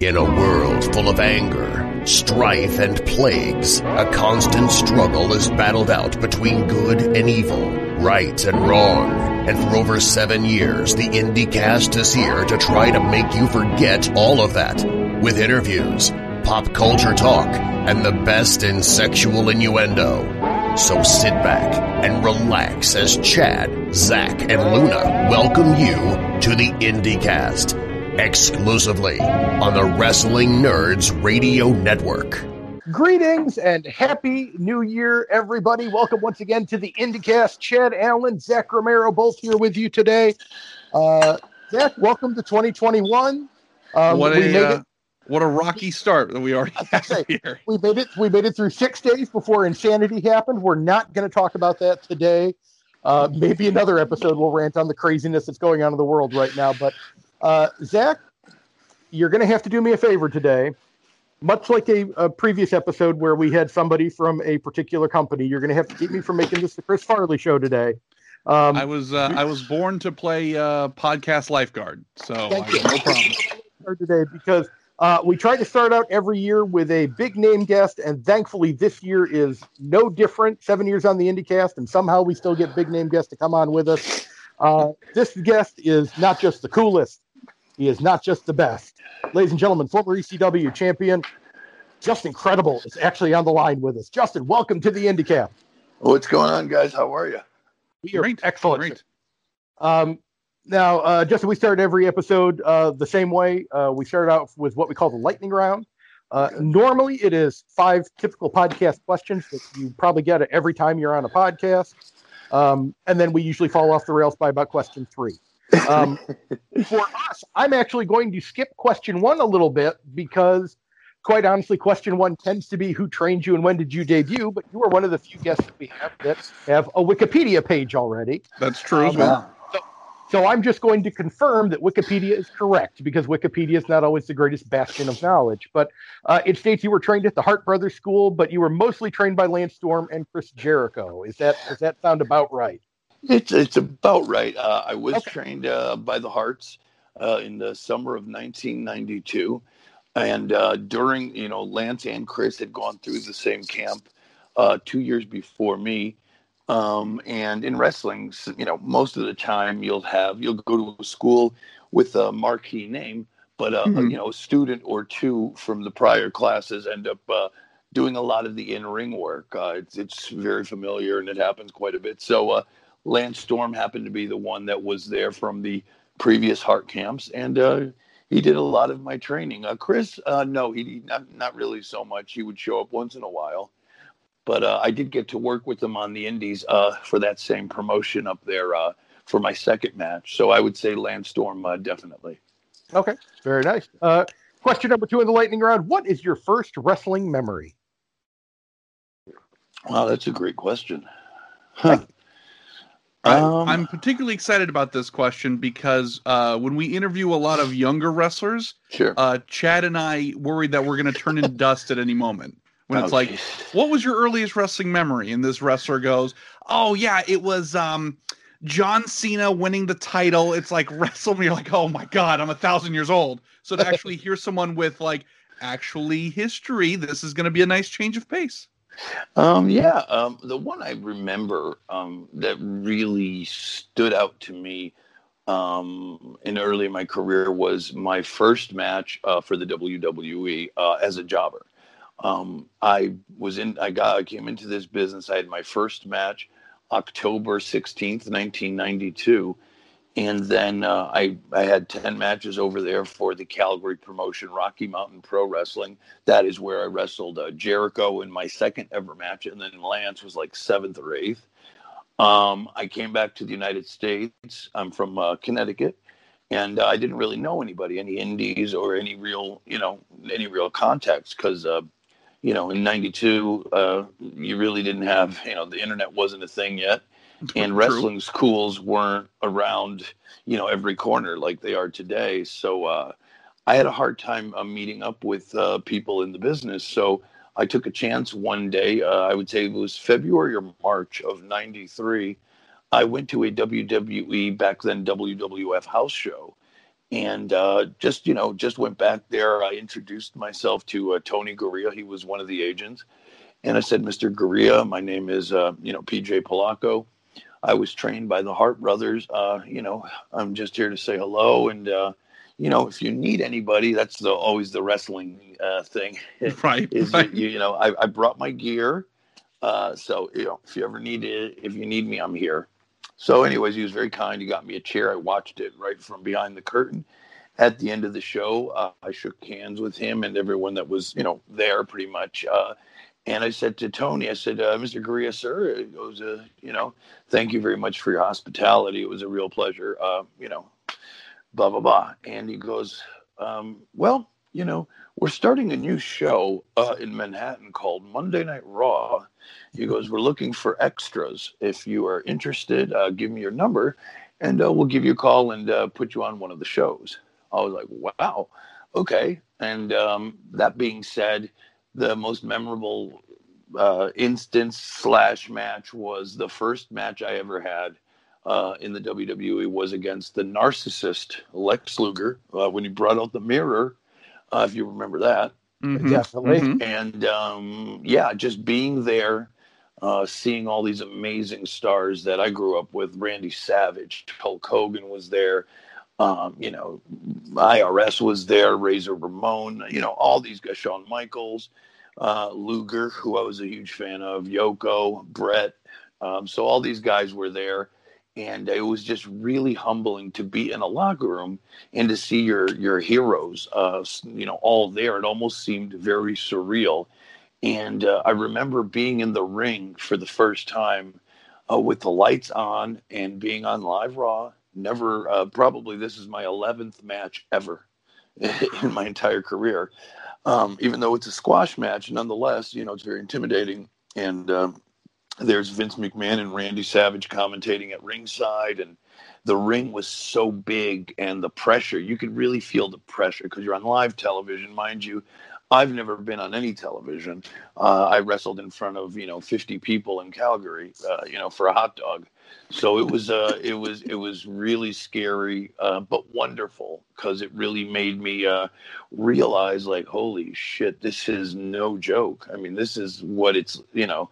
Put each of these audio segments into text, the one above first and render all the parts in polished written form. In a world full of anger, strife, and plagues, a constant struggle is battled out between good and evil, right and wrong. And for over 7 years, the IndieCast is here to try to make you forget all of that. With interviews, pop culture talk, and the best in sexual innuendo. So sit back and relax as Chad, Zach, and Luna welcome you to the IndieCast. Exclusively on the Wrestling Nerds Radio Network. Greetings and Happy New Year, everybody. Welcome once again to the IndieCast. Chad Allen, Zach Romero, both here with you today. Zach, welcome to 2021. What a rocky start that we already have here. We made it through 6 days before insanity happened. We're not going to talk about that today. Maybe another episode we'll rant on the craziness that's going on in the world right now, but... Zach, you're going to have to do me a favor today. Much like a previous episode where we had somebody from a particular company, you're going to have to keep me from making this the Chris Farley show today. I was born to play podcast lifeguard, so no problem. Today, because we try to start out every year with a big name guest, and thankfully this year is no different. 7 years on the IndieCast, and somehow we still get big name guests to come on with us. This guest is not just the coolest. He is not just the best. Ladies and gentlemen, former ECW champion Justin Credible is actually on the line with us. Justin, welcome to the IndieCast. What's going on, guys? How are you? We are great. Excellent. Great. Now, Justin, we start every episode the same way. We start out with what we call the lightning round. Normally, it is 5 typical podcast questions that you probably get at every time you're on a podcast. And then we usually fall off the rails by about question 3. For us, I'm actually going to skip question 1 a little bit because, quite honestly, question 1 tends to be who trained you and when did you debut, but you are one of the few guests that we have that have a Wikipedia page already. That's true. So I'm just going to confirm that Wikipedia is correct because Wikipedia is not always the greatest bastion of knowledge. But it states you were trained at the Hart Brothers School, but you were mostly trained by Lance Storm and Chris Jericho. Does that sound about right? It's about right. I was trained by the Harts in the summer of 1992, and during Lance and Chris had gone through the same camp 2 years before me. And in wrestling, most of the time you'll go to a school with a marquee name, but a student or two from the prior classes end up doing a lot of the in-ring work. It's very familiar, and it happens quite a bit. So Lance Storm happened to be the one that was there from the previous Hart camps, and he did a lot of my training. Chris, no, he not really so much. He would show up once in a while. But I did get to work with them on the Indies for that same promotion up there for my second match. So I would say Lance Storm, definitely. Okay, very nice. Question number 2 in the lightning round. What is your first wrestling memory? Wow, that's a great question. Huh. I'm particularly excited about this question because when we interview a lot of younger wrestlers, sure. Chad and I worried that we're going to turn into dust at any moment. When it's like, what was your earliest wrestling memory? And this wrestler goes, oh, yeah, it was John Cena winning the title. It's like WrestleMania. You're like, oh, my God, I'm 1,000 years old. So to actually hear someone with, actually history, this is going to be a nice change of pace. The one I remember that really stood out to me in early in my career was my first match for the WWE as a jobber. I came into this business. I had my first match October 16th, 1992. And then, I had 10 matches over there for the Calgary promotion, Rocky Mountain Pro Wrestling. That is where I wrestled Jericho in my second ever match. And then Lance was 7th or 8th. I came back to the United States. I'm from Connecticut. And I didn't really know anybody, any indies or any real contacts because, in 92, you really didn't have, the internet wasn't a thing yet. And True. Wrestling schools weren't around, every corner like they are today. So I had a hard time meeting up with people in the business. So I took a chance one day. I would say it was February or March of 93. I went to a WWE, back then WWF house show. And just went back there. I introduced myself to Tony Garea. He was one of the agents. And I said, Mr. Garea, my name is, PJ Polacco. I was trained by the Hart Brothers. I'm just here to say hello. And, if you need anybody, that's always the wrestling thing. Right. I brought my gear. So, if you ever need it, if you need me, I'm here. So anyways, he was very kind. He got me a chair. I watched it right from behind the curtain. At the end of the show, I shook hands with him and everyone that was, there pretty much. And I said to Tony, Mr. Garea, sir, it goes, thank you very much for your hospitality. It was a real pleasure, blah, blah, blah. And he goes, we're starting a new show in Manhattan called Monday Night Raw. He goes, we're looking for extras. If you are interested, give me your number and we'll give you a call and put you on one of the shows. I was like, wow, okay. And that being said, the most memorable instance / match was the first match I ever had in the WWE was against the narcissist Lex Luger when he brought out the mirror, if you remember that. Mm-hmm. Definitely. Mm-hmm. And just being there, seeing all these amazing stars that I grew up with. Randy Savage, Hulk Hogan was there. IRS was there, Razor Ramon, all these guys, Shawn Michaels, Luger, who I was a huge fan of, Yoko, Brett. So all these guys were there, and it was just really humbling to be in a locker room and to see your heroes, all there. It almost seemed very surreal. And I remember being in the ring for the first time with the lights on and being on Live Raw. Never, probably this is my 11th match ever in my entire career. Even though it's a squash match, nonetheless, it's very intimidating. And there's Vince McMahon and Randy Savage commentating at ringside. And the ring was so big and the pressure, you could really feel the pressure because you're on live television, mind you. I've never been on any television. I wrestled in front of 50 people in Calgary, for a hot dog. So it was really scary, but wonderful because it really made me realize, like, holy shit, this is no joke. I mean, this is what it's it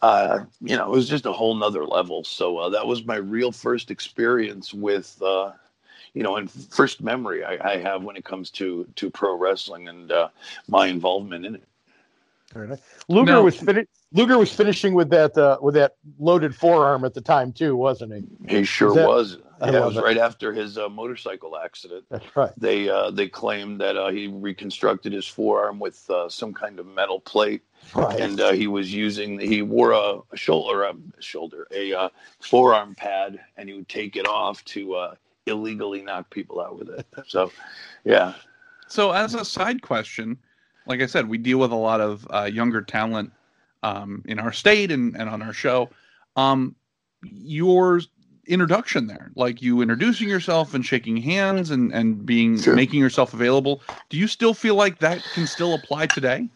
was just a whole nother level. So that was my real first experience with. And first memory I have when it comes to pro wrestling and my involvement in it. Fair enough. Luger was finishing with that loaded forearm at the time too, wasn't he? He sure was. Yeah, it was right after his motorcycle accident. That's right. They claimed that he reconstructed his forearm with some kind of metal plate, right. And he wore a forearm pad, and he would take it off to. Illegally knock people out with it. So, yeah. So as a side question, like I said, we deal with a lot of younger talent in our state and on our show. Your introduction there, like you introducing yourself and shaking hands and being sure. Making yourself available. Do you still feel like that can still apply today?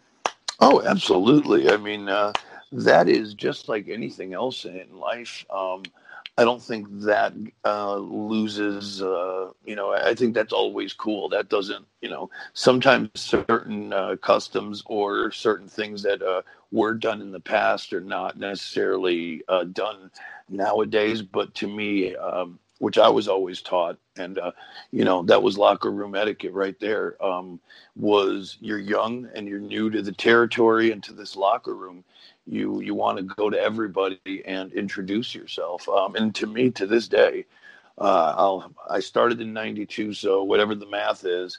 Oh, absolutely. I mean, that is just like anything else in life. I don't think that loses, I think that's always cool. That doesn't, sometimes certain customs or certain things that were done in the past are not necessarily done nowadays. But to me, which I was always taught, and, that was locker room etiquette right there, was you're young and you're new to the territory and to this locker room. You want to go to everybody and introduce yourself. And to me, to this day, I started in 92, so whatever the math is,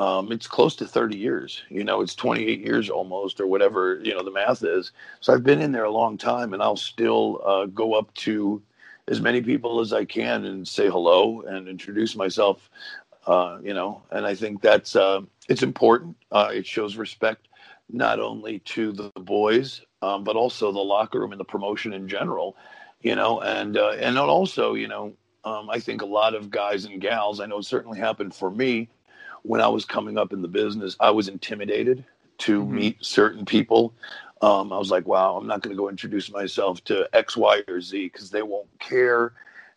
it's close to 30 years. It's 28 years almost or whatever, the math is. So I've been in there a long time, and I'll still go up to as many people as I can and say hello and introduce myself, and I think that's it's important. It shows respect not only to the boys, but also the locker room and the promotion in general, and also, I think a lot of guys and gals, I know it certainly happened for me when I was coming up in the business, I was intimidated to meet certain people. I was like, wow, I'm not going to go introduce myself to X, Y, or Z because they won't care.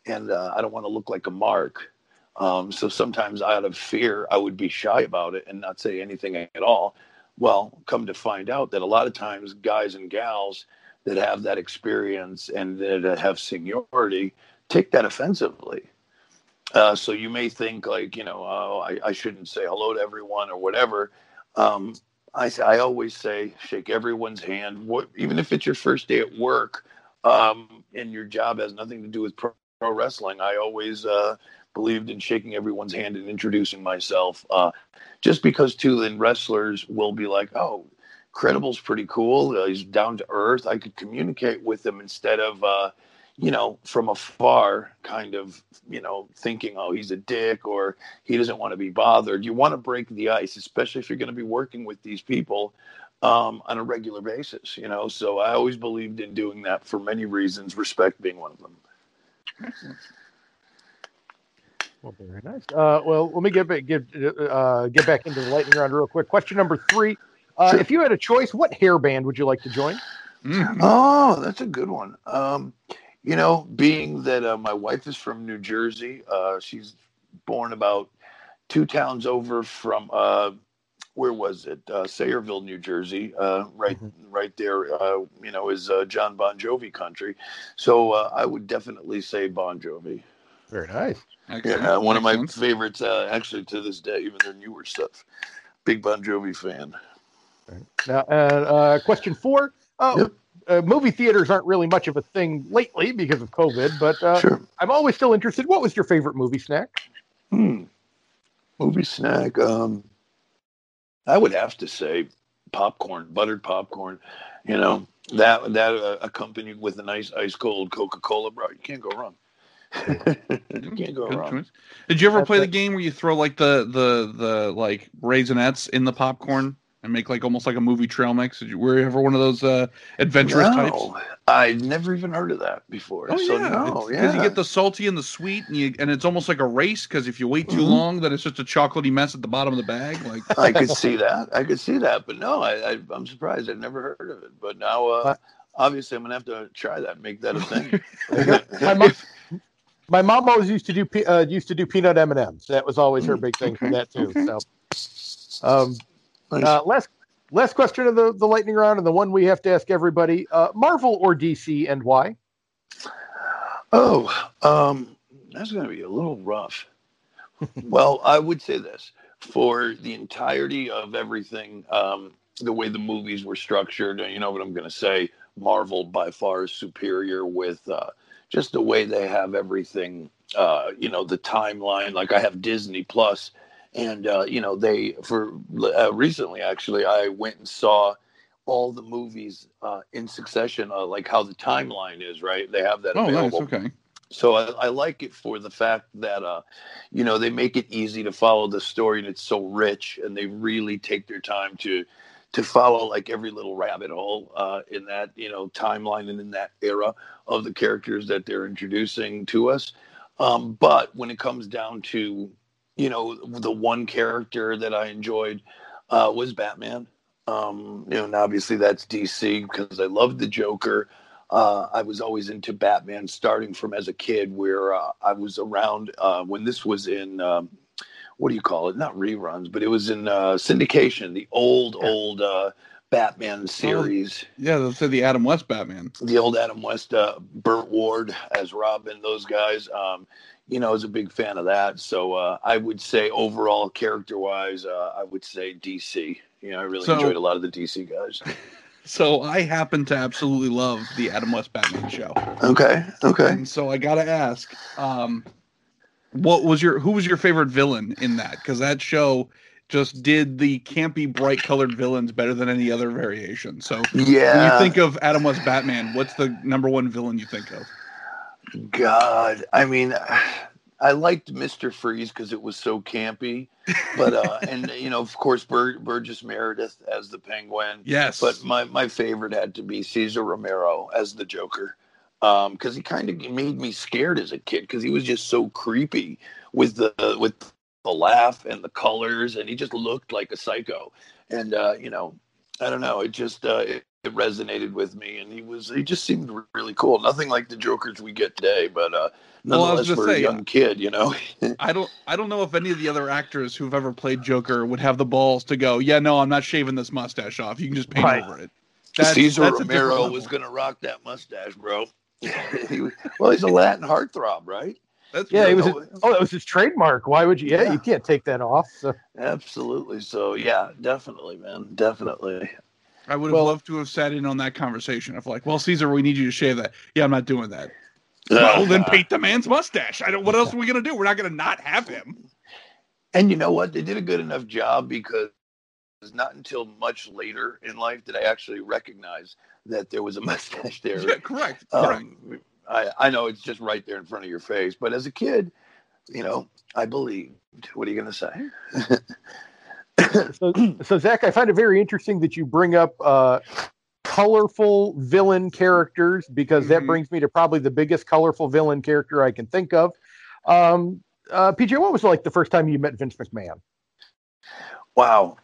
And I don't want to look like a mark. So sometimes out of fear, I would be shy about it and not say anything at all. Well, come to find out that a lot of times guys and gals that have that experience and that have seniority take that offensively. So you may think like, you know, I shouldn't say hello to everyone or whatever. I always say, shake everyone's hand. Even if it's your first day at work, and your job has nothing to do with pro wrestling, I always believed in shaking everyone's hand and introducing myself. Just because, too, then wrestlers will be like, oh, Credible's pretty cool. He's down to earth. I could communicate with him instead of, you know, from afar kind of, you know, thinking, oh, he's a dick or he doesn't want to be bothered. You want to break the ice, especially if you're going to be working with these people on a regular basis, you know. So I always believed in doing that for many reasons, respect being one of them. Excellent. Well, very nice. Well, let me get back into the lightning round real quick. Question number 3. Sure. If you had a choice, what hair band would you like to join? Mm-hmm. Oh, that's a good one. You know, being that my wife is from New Jersey, she's born about 2 towns over from, where was it? Sayreville, New Jersey. Right there, you know, is John Bon Jovi country. So I would definitely say Bon Jovi. Very nice. Excellent. Yeah, one of my favorites, actually, to this day, even their newer stuff. Big Bon Jovi fan. Right. Now, question 4. Yep. Movie theaters aren't really much of a thing lately because of COVID, but sure. I'm always still interested. What was your favorite movie snack? Movie snack? I would have to say popcorn, buttered popcorn. You know, that accompanied with a nice ice cold Coca-Cola. Bro, you can't go wrong. You can't go wrong. Did you ever play the game where you throw like the like raisinettes in the popcorn and make like almost like a movie trail mix? Were you ever one of those adventurous types? I've never even heard of that before. Oh, so yeah. Because you get the salty and the sweet, and it's almost like a race, because if you wait too long, then it's just a chocolatey mess at the bottom of the bag. Like I could see that. But no, I'm surprised. I've never heard of it. But now, obviously, I'm going to have to try that, make that a thing. My mom always used to do peanut M&Ms. That was always her big thing for that, too. Okay. So, last question of the lightning round, and the one we have to ask everybody: Marvel or DC, and why? Oh, that's going to be a little rough. Well, I would say this: for the entirety of everything, the way the movies were structured, you know what I'm going to say. Marvel by far is superior with just the way they have everything. You know, the timeline. Like I have Disney Plus. And, you know, recently, actually, I went and saw all the movies in succession, like how the timeline is, right? They have that available. Nice. Okay. So I like it for the fact that, you know, they make it easy to follow the story, and it's so rich, and they really take their time to follow like every little rabbit hole in that, you know, timeline and in that era of the characters that they're introducing to us. But when it comes down to, you know, the one character that I enjoyed was Batman. You know, and obviously that's DC because I loved the Joker. I was always into Batman starting from as a kid, where I was around when this was in, what do you call it? Not reruns, but it was in syndication, the old Batman series. Yeah, they'll say the Adam West Batman. The old Adam West, Burt Ward as Robin, those guys. You know, I was a big fan of that. So I would say overall, character-wise, I would say DC. You know, I really enjoyed a lot of the DC guys. So I happen to absolutely love the Adam West Batman show. Okay. And so I got to ask, who was your favorite villain in that? Because that show just did the campy, bright-colored villains better than any other variation. So when you think of Adam West Batman, what's the number one villain you think of? God, I mean, I liked Mr. Freeze because it was so campy, but and you know, of course, Burgess Meredith as the Penguin. Yes, but my favorite had to be Cesar Romero as the Joker, because he kind of made me scared as a kid because he was just so creepy with the laugh and the colors, and he just looked like a psycho. And you know, I don't know, it just it resonated with me, and he just seemed really cool. Nothing like the Jokers we get today, but nonetheless, well, for a young kid, you know. I don't know if any of the other actors who've ever played Joker would have the balls to go, yeah, no, I'm not shaving this mustache off. You can just paint over it. Cesar Romero was going to rock that mustache, bro. He's a Latin heartthrob, right? That was his trademark. Why would you? Yeah, you can't take that off. So. Absolutely. So yeah, definitely, man, definitely. I would have loved to have sat in on that conversation of like, well, Cesar, we need you to shave that. Yeah, I'm not doing that. Well, then paint the man's mustache. What else are we gonna do? We're not gonna not have him. And you know what? They did a good enough job because it's not until much later in life that I actually recognized that there was a mustache there. Yeah, correct. Correct. I know it's just right there in front of your face, but as a kid, you know, I believed. What are you going to say? So, Zach, I find it very interesting that you bring up colorful villain characters, because that brings me to probably the biggest colorful villain character I can think of. PJ, what was like the first time you met Vince McMahon? Wow.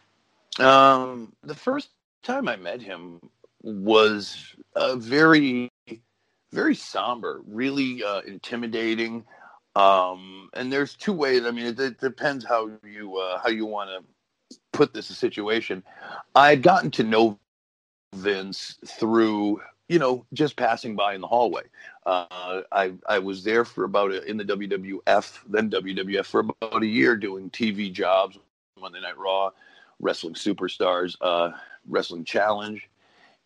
The first time I met him was a very somber, really intimidating. And there's two ways. I mean, it depends how you want to put this situation. I had gotten to know Vince through, you know, just passing by in the hallway. I was there for in the WWF, then WWF for about a year doing TV jobs, Monday Night Raw, Wrestling Superstars, Wrestling Challenge.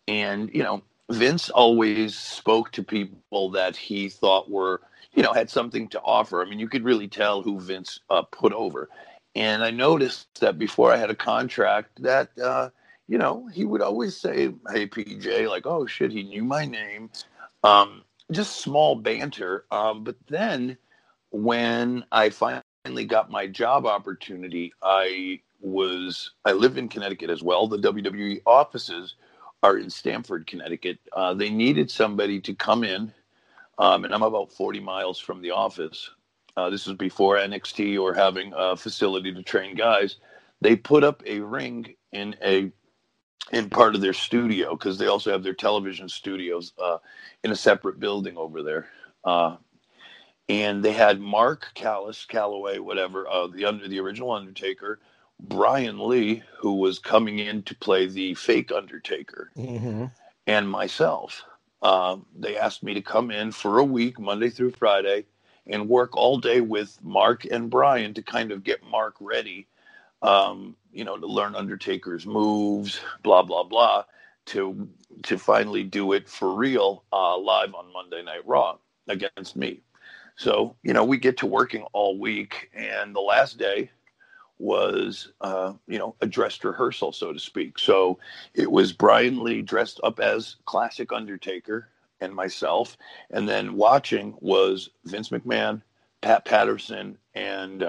And, you know, Vince always spoke to people that he thought were, you know, had something to offer. I mean, you could really tell who Vince put over. And I noticed that before I had a contract that, you know, he would always say, hey, PJ, like, oh, shit, he knew my name. Just small banter. But then when I finally got my job opportunity, I lived in Connecticut as well. The WWE offices are in Stamford, Connecticut. They needed somebody to come in, and I'm about 40 miles from the office. This was before NXT or having a facility to train guys. They put up a ring in part of their studio, because they also have their television studios in a separate building over there. And they had Mark Calaway, whatever, the original Undertaker, Brian Lee, who was coming in to play the fake Undertaker, and myself. They asked me to come in for a week, Monday through Friday, and work all day with Mark and Brian to kind of get Mark ready, you know, to learn Undertaker's moves, blah, blah, blah, to finally do it for real live on Monday Night Raw against me. So, you know, we get to working all week, and the last day was, you know, a dressed rehearsal, so to speak. So it was Brian Lee dressed up as classic Undertaker and myself. And then watching was Vince McMahon, Pat Patterson, and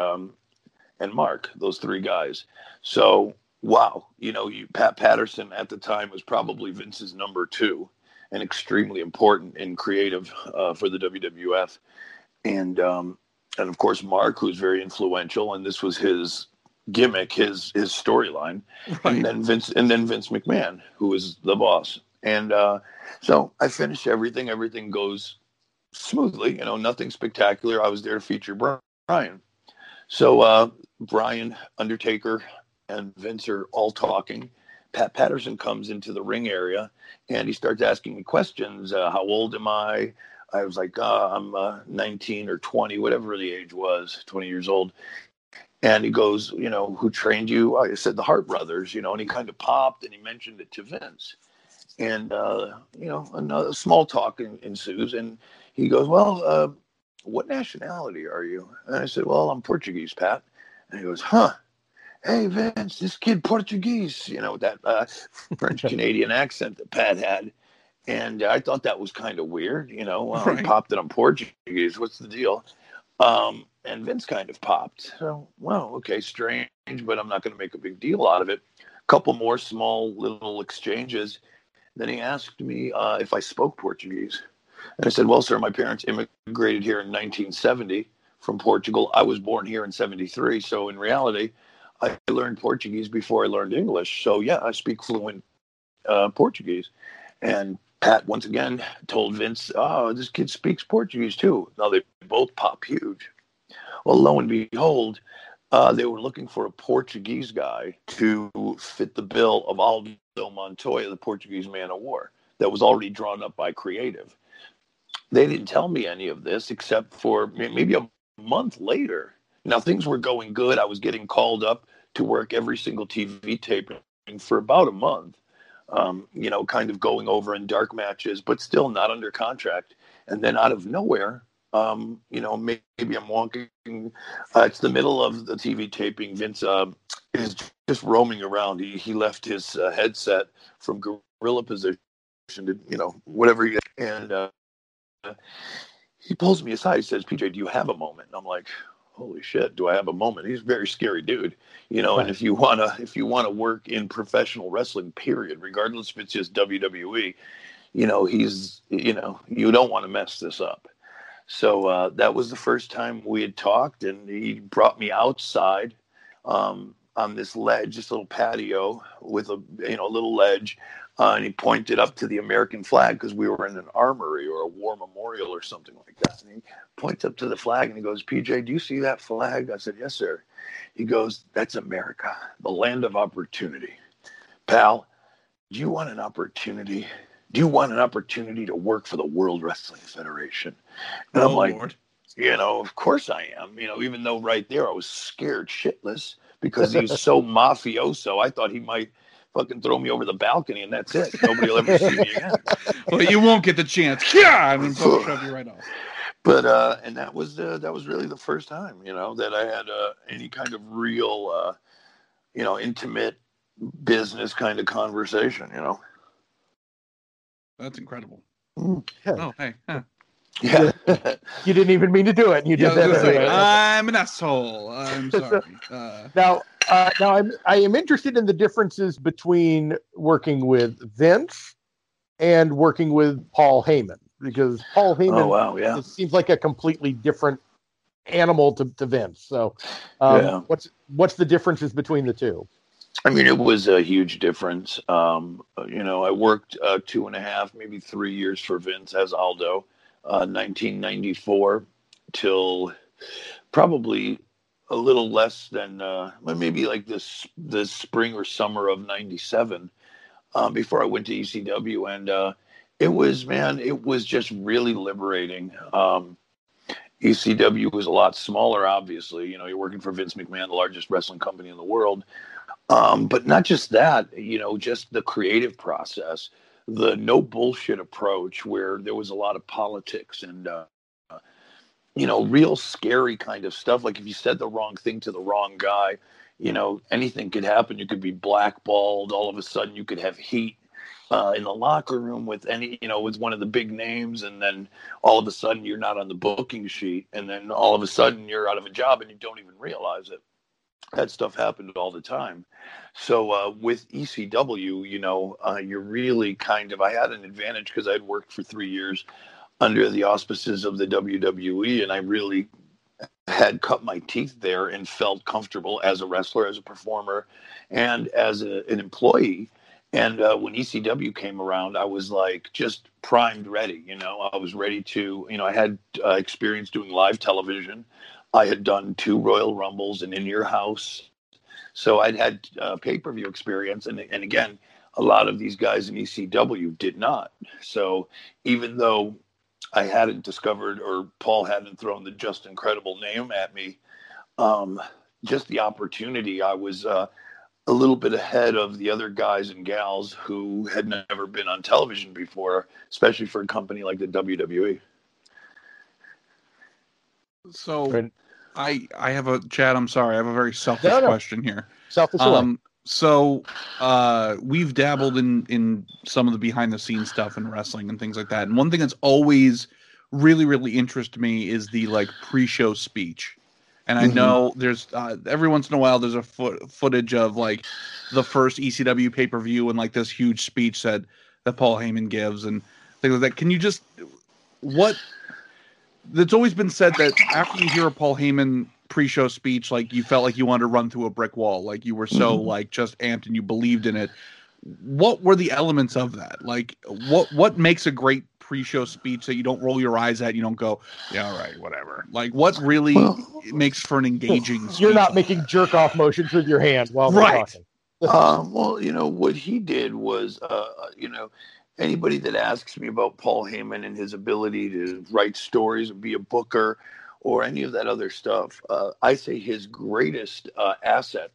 Mark, those three guys. So, wow, you know, Pat Patterson at the time was probably Vince's number two and extremely important and creative for the WWF. And of course, Mark, who's very influential, and this was his gimmick, his storyline, right. and then Vince McMahon, who is the boss. And so I finished everything. Everything goes smoothly, you know, nothing spectacular. I was there to feature Brian. So Brian, Undertaker, and Vince are all talking. Pat Patterson comes into the ring area, and he starts asking me questions. How old am I? I was like, I'm 19 or 20, whatever the age was, 20 years old. And he goes, you know, who trained you? I said, the Hart Brothers, you know, and he kind of popped and he mentioned it to Vince. And, you know, another small talk ensues. And he goes, well, what nationality are you? And I said, well, I'm Portuguese, Pat. And he goes, huh. Hey, Vince, this kid Portuguese, you know, that French-Canadian accent that Pat had. And I thought that was kind of weird, you know, right. Popped that I'm Portuguese. What's the deal? And Vince kind of popped. So, well, okay, strange, but I'm not going to make a big deal out of it. A couple more small little exchanges. Then he asked me if I spoke Portuguese. And I said, well, sir, my parents immigrated here in 1970 from Portugal. I was born here in 73. So in reality, I learned Portuguese before I learned English. So, yeah, I speak fluent Portuguese. And Pat, once again, told Vince, oh, this kid speaks Portuguese, too. Now they both pop huge. Well, lo and behold, they were looking for a Portuguese guy to fit the bill of Aldo Montoya, the Portuguese man of war, that was already drawn up by creative. They didn't tell me any of this except for maybe a month later. Now, things were going good. I was getting called up to work every single TV taping for about a month, kind of going over in dark matches, but still not under contract. And then out of nowhere, maybe I'm walking. It's the middle of the TV taping. Vince is just roaming around. He left his headset from gorilla position to, whatever he did. And he pulls me aside. He says, PJ, do you have a moment? And I'm like, holy shit, do I have a moment? He's a very scary dude, right. And if you wanna work in professional wrestling, period, regardless if it's just WWE, you don't want to mess this up. So that was the first time we had talked, and he brought me outside on this ledge, this little patio with a little ledge, and he pointed up to the American flag because we were in an armory or a war memorial or something like that. And he points up to the flag and he goes, PJ, do you see that flag? I said, yes, sir. He goes, that's America, the land of opportunity. Pal, do you want an opportunity? Do you want an opportunity to work for the World Wrestling Federation? And I'm like, Lord. Of course I am. Even though right there I was scared shitless because he was so mafioso, I thought he might fucking throw me over the balcony, and that's it. Nobody will ever see me again. Well, you won't get the chance. Yeah, I'll shove you right off. But and that was really the first time, that I had any kind of real, intimate business kind of conversation. That's incredible. Mm, yeah. Oh, hey. Huh. Yeah, you didn't even mean to do it. You did that. Anyway. I'm an asshole. I'm sorry. Now I am interested in the differences between working with Vince and working with Paul Heyman, because Paul Heyman it seems like a completely different animal to Vince. So, what's the differences between the two? It was a huge difference. I worked 2.5, maybe 3 years for Vince as Aldo. 1994 till probably a little less than maybe like this spring or summer of 97 before I went to ECW. And it was just really liberating. ECW was a lot smaller, obviously. You're working for Vince McMahon, the largest wrestling company in the world. But not just that, just the creative process. The no bullshit approach, where there was a lot of politics and, real scary kind of stuff. Like if you said the wrong thing to the wrong guy, anything could happen. You could be blackballed. All of a sudden you could have heat in the locker room with with one of the big names. And then all of a sudden you're not on the booking sheet. And then all of a sudden you're out of a job and you don't even realize it. That stuff happened all the time. So with ECW, you're really I had an advantage because I'd worked for 3 years under the auspices of the WWE, and I really had cut my teeth there and felt comfortable as a wrestler, as a performer, and as an employee. And when ECW came around, I was like just primed ready. I was ready to, I had experience doing live television. I had done 2 Royal Rumbles and In Your House. So I'd had pay-per-view experience. And again, a lot of these guys in ECW did not. So even though I hadn't discovered or Paul hadn't thrown the Justin Credible name at me, just the opportunity, I was a little bit ahead of the other guys and gals who had never been on television before, especially for a company like the WWE. So I have a Chad, I'm sorry, I have a very selfish question here. Selfish. We've dabbled in some of the behind the scenes stuff in wrestling and things like that. And one thing that's always really, really interested me is the pre-show speech. And I know there's every once in a while there's a footage of the first ECW pay-per-view and this huge speech that Paul Heyman gives and things like that. Can you just It's always been said that after you hear a Paul Heyman pre-show speech, you felt like you wanted to run through a brick wall. You were so just amped and you believed in it. what were the elements of that? Like, what makes a great pre-show speech that you don't roll your eyes at? You don't go, yeah, all right, whatever. Like, what really makes for an engaging speech? You're not making jerk-off motions with your hands while we're talking. Well, you know, what he did was, you know, anybody that asks me about Paul Heyman and his ability to write stories and be a booker or any of that other stuff, I say his greatest asset,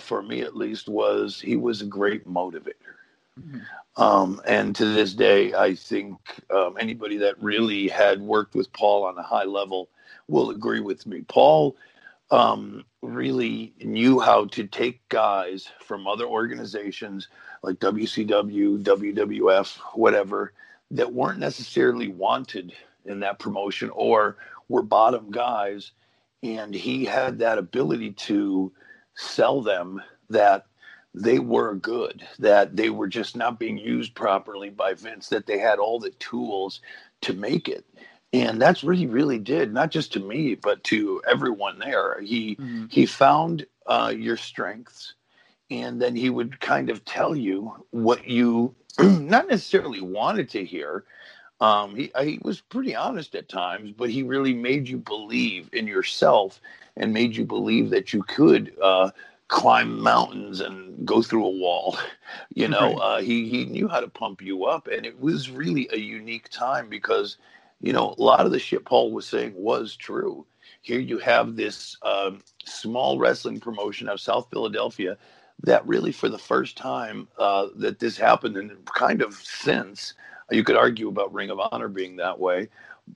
for me at least, was he was a great motivator. Mm-hmm. And to this day, I think anybody that really had worked with Paul on a high level will agree with me. Paul really knew how to take guys from other organizations like WCW, WWF, whatever, that weren't necessarily wanted in that promotion or were bottom guys. And he had that ability to sell them that they were good, that they were just not being used properly by Vince, that they had all the tools to make it. And that's what he really did, not just to me, but to everyone there. He found your strengths, and then he would kind of tell you what you not necessarily wanted to hear. He was pretty honest at times, but he really made you believe in yourself and made you believe that you could climb mountains and go through a wall. You know, he knew how to pump you up. And it was really a unique time because, you know, a lot of the shit Paul was saying was true. Here you have this small wrestling promotion out of South Philadelphia that really for the first time that this happened, and kind of since, you could argue about Ring of Honor being that way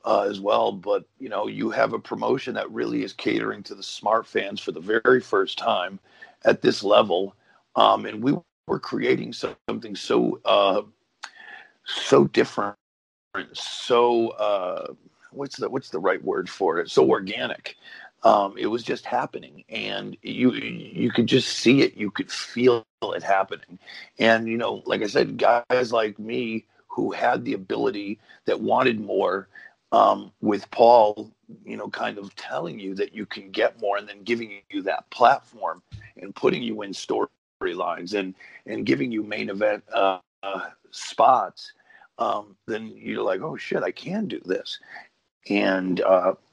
as well. But, you know, you have a promotion that really is catering to the smart fans for the very first time at this level. And we were creating something so different. So what's the right word for it? So organic. It was just happening, and you could just see it. You could feel it happening. And, you know, like I said, guys like me who had the ability that wanted more, with Paul, you know, kind of telling you that you can get more and then giving you that platform and putting you in storylines and giving you main event spots. Then you're like, oh shit, I can do this. And,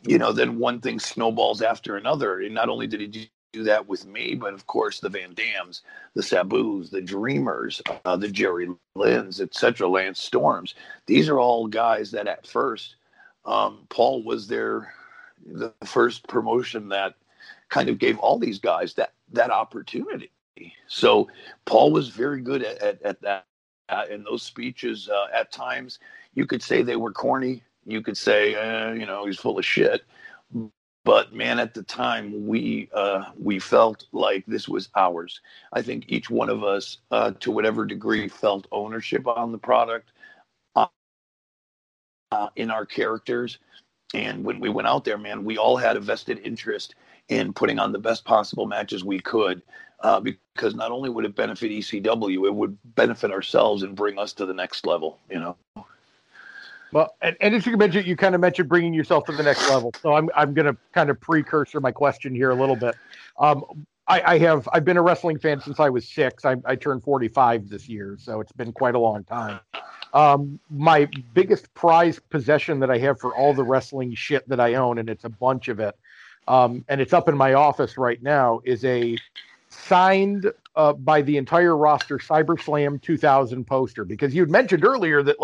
you know, then one thing snowballs after another. And not only did he do that with me, but of course the Van Dams, the Sabus, the Dreamers, the Jerry Lynn's, etc., Lance Storms. These are all guys that at first, Paul was the first promotion that kind of gave all these guys that opportunity. So Paul was very good at that. And those speeches, at times, you could say they were corny. You could say, you know, he's full of shit. But, man, at the time, we felt like this was ours. I think each one of us, to whatever degree, felt ownership on the product, in our characters. And when we went out there, man, we all had a vested interest in putting on the best possible matches we could. Because not only would it benefit ECW, it would benefit ourselves and bring us to the next level, you know? Well, and as you kind of mentioned bringing yourself to the next level. So I'm going to kind of precursor my question here a little bit. I've been a wrestling fan since I was 6. I turned 45 this year, so it's been quite a long time. My biggest prized possession that I have for all the wrestling shit that I own, and it's a bunch of it, and it's up in my office right now, is a signed by the entire roster CyberSlam 2000 poster, because you'd mentioned earlier that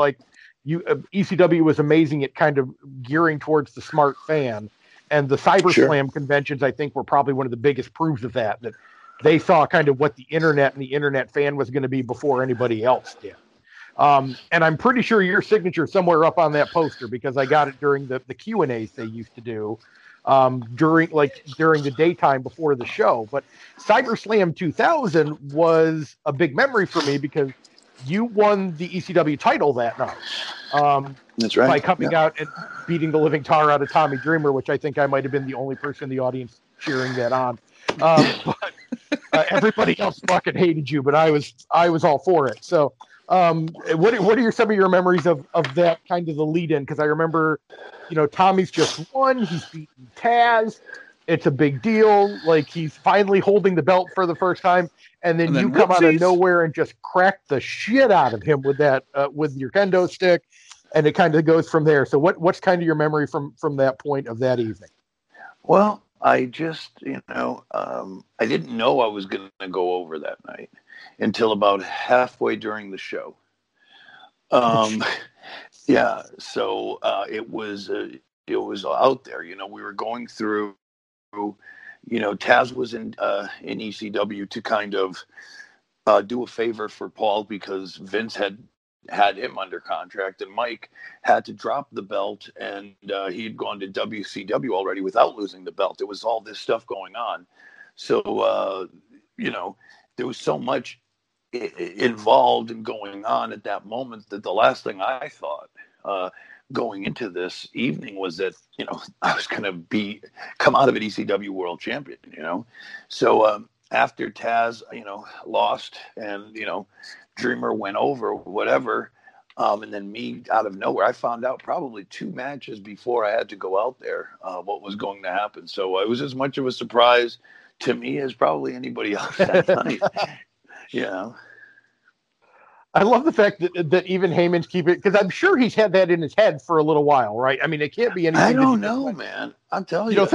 ECW was amazing at kind of gearing towards the smart fan, and the CyberSlam conventions, I think, were probably one of the biggest proofs of that they saw kind of what the internet and the internet fan was going to be before anybody else did. And I'm pretty sure your signature is somewhere up on that poster, because I got it during the Q&As they used to do during the daytime before the show. But CyberSlam 2000 was a big memory for me because you won the ECW title that night. That's right. By coming out and beating the living tar out of Tommy Dreamer, which I think I might have been the only person in the audience cheering that on. But everybody else fucking hated you, but I was all for it. So what are some of your memories of that kind of the lead in? Because I remember, you know, Tommy's just won. He's beaten Taz. It's a big deal. Like, he's finally holding the belt for the first time. And then you come out of nowhere and just crack the shit out of him with that, with your kendo stick. And it kind of goes from there. So what's kind of your memory from that point of that evening? Well, I just, I didn't know I was going to go over that night until about halfway during the show. Yeah. So, it was out there, we were going through, Taz was in ECW to kind of do a favor for Paul, because Vince had him under contract and Mike had to drop the belt, and he had gone to WCW already without losing the belt. There was all this stuff going on. So, there was so much involved and going on at that moment that the last thing I thought going into this evening was that, I was going to come out of an ECW world champion, So after Taz, lost and, Dreamer went over, whatever. And then me out of nowhere, I found out probably 2 matches before I had to go out there, what was going to happen. So it was as much of a surprise to me as probably anybody else that night. I love the fact that even Heyman's keeping it, because I'm sure he's had that in his head for a little while, right? I mean, it can't be anything. I don't know, man. I'm telling you,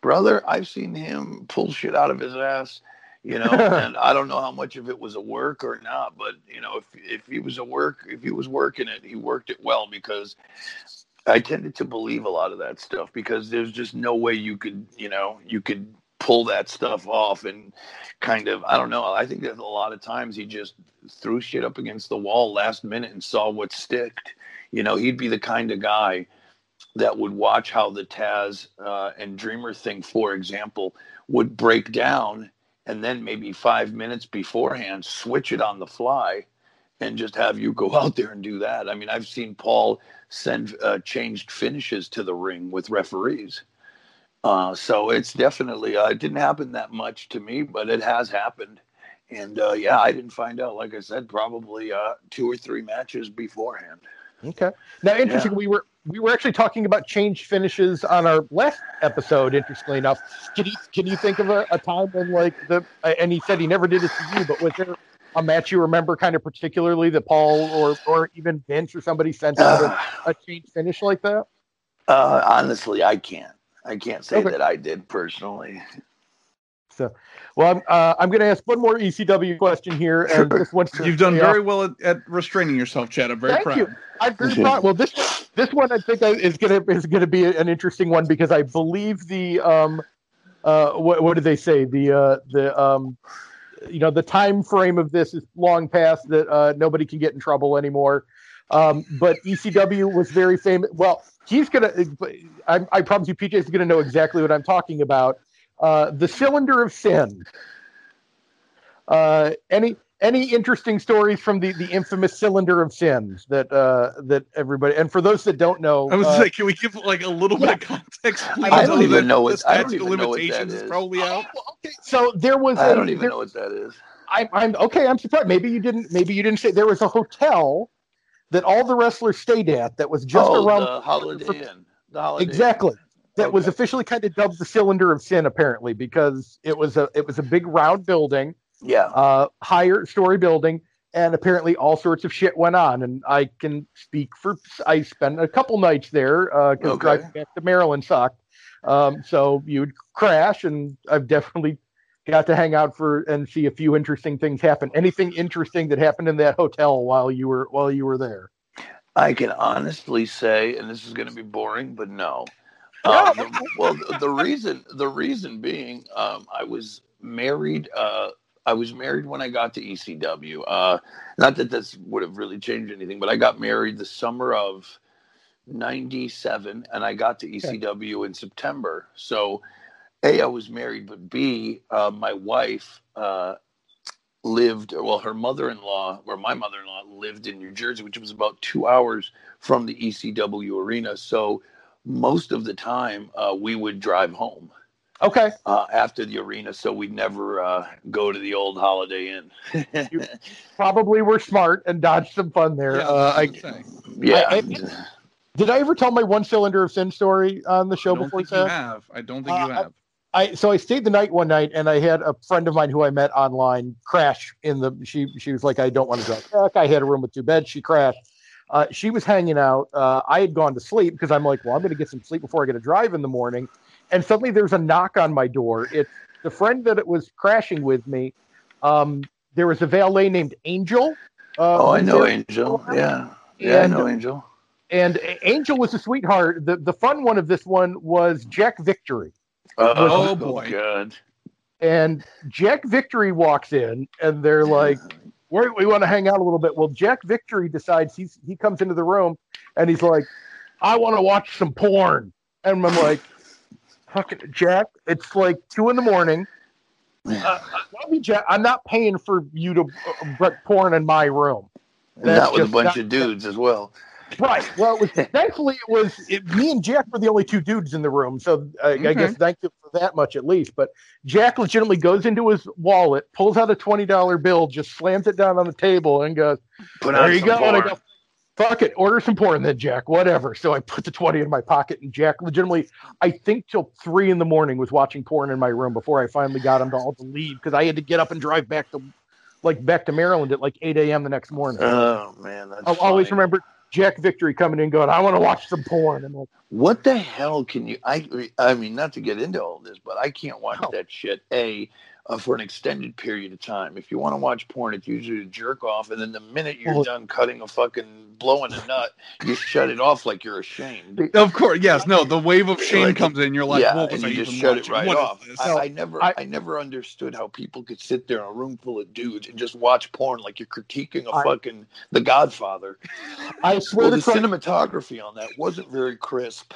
brother, I've seen him pull shit out of his ass, and I don't know how much of it was a work or not, but if he was if he was working it, he worked it well, because I tended to believe a lot of that stuff, because there's just no way you could pull that stuff off, and kind of, I don't know. I think that a lot of times he just threw shit up against the wall last minute and saw what sticked. He'd be the kind of guy that would watch how the Taz and Dreamer thing, for example, would break down, and then maybe 5 minutes beforehand, switch it on the fly and just have you go out there and do that. I mean, I've seen Paul send changed finishes to the ring with referees. So it's definitely, it didn't happen that much to me, but it has happened. And, I didn't find out, like I said, probably 2 or 3 matches beforehand. Okay. Now, interesting. Yeah. We were actually talking about change finishes on our last episode, interestingly enough. Can you think of a time when, like, and he said he never did it to you, but was there a match you remember kind of particularly that Paul or even Vince or somebody sent out a change finish like that? Honestly, I can't say that I did personally. So, well, I'm going to ask one more ECW question here. And sure. You've done very well at restraining yourself, Chad. I'm very proud. Thank you. I'm very proud. Well, this one I think is going to be an interesting one, because I believe the what did they say? The time frame of this is long past, that nobody can get in trouble anymore. But ECW was very famous. Well, I promise you, PJ's going to know exactly what I'm talking about. The Cylinder of Sin. Any interesting stories from the infamous Cylinder of Sin that everybody, and for those that don't know, I was like, can we give like a little bit of context? I don't even know what that is. Probably out. Okay. So there was. I don't even know what that is. I'm okay. I'm surprised. Maybe you didn't say there was a hotel that all the wrestlers stayed at that was just around the Holiday Inn. Exactly. That was officially kind of dubbed the Cylinder of Sin, apparently, because it was a big round building, higher story building, and apparently all sorts of shit went on. And I spent a couple nights there, because driving back to Maryland sucked. So you would crash, and I've definitely got to hang out and see a few interesting things happen. Anything interesting that happened in that hotel while you were there? I can honestly say, and this is going to be boring, but no. The reason being, I was married. I was married when I got to ECW. Not that this would have really changed anything, but I got married the summer of '97, and I got to ECW in September. So, A, I was married, but B, my wife my mother-in-law lived in New Jersey, which was about 2 hours from the ECW arena. So most of the time we would drive home after the arena. So we'd never go to the old Holiday Inn. You probably were smart and dodged some fun there. Did I ever tell my one cylinder of sin story on the show before? I don't think you have. So I stayed the night one night, and I had a friend of mine who I met online crash in the. She was like, I don't want to drive back. I had a room with two beds. She crashed. She was hanging out. I had gone to sleep because I'm like, well, I'm going to get some sleep before I get to drive in the morning. And suddenly there's a knock on my door. It's the friend that was crashing with me. There was a valet named Angel. I know Angel. Yeah. Yeah, I know Angel. And Angel was a sweetheart. The fun one of this one was Jack Victory. Oh, boy. God. And Jack Victory walks in, and they're like, we want to hang out a little bit. Well, Jack Victory decides he comes into the room, and he's like, I want to watch some porn. And I'm like, fucking Jack, it's like 2 a.m. Jack, I'm not paying for you to put porn in my room. And that was a bunch of dudes as well. Right. Well, thankfully, me and Jack were the only two dudes in the room, so I guess thank you for that much at least. But Jack legitimately goes into his wallet, pulls out a $20 bill, just slams it down on the table, and goes, "There you go." And I go, "Fuck it, order some porn then, Jack. Whatever." So I put the $20 in my pocket, and Jack legitimately, I think, till 3 a.m. was watching porn in my room before I finally got him to all to leave because I had to get up and drive back to Maryland at like 8 a.m. the next morning. Oh man, that's I'll always remember. Jack Victory coming in going, I want to watch some porn. I'm like, what the hell can you... I mean, not to get into all this, but I can't watch that shit, for an extended period of time. If you want to watch porn, it's usually a jerk off, and then the minute you're done cutting a fucking... blowing a nut, you shut it off like you're ashamed. Of course, yes. No, the wave of shame comes in. You're like, yeah, and you just shut it right off. I never understood how people could sit there in a room full of dudes and just watch porn like you're critiquing a fucking The Godfather. I swear, the cinematography on that wasn't very crisp.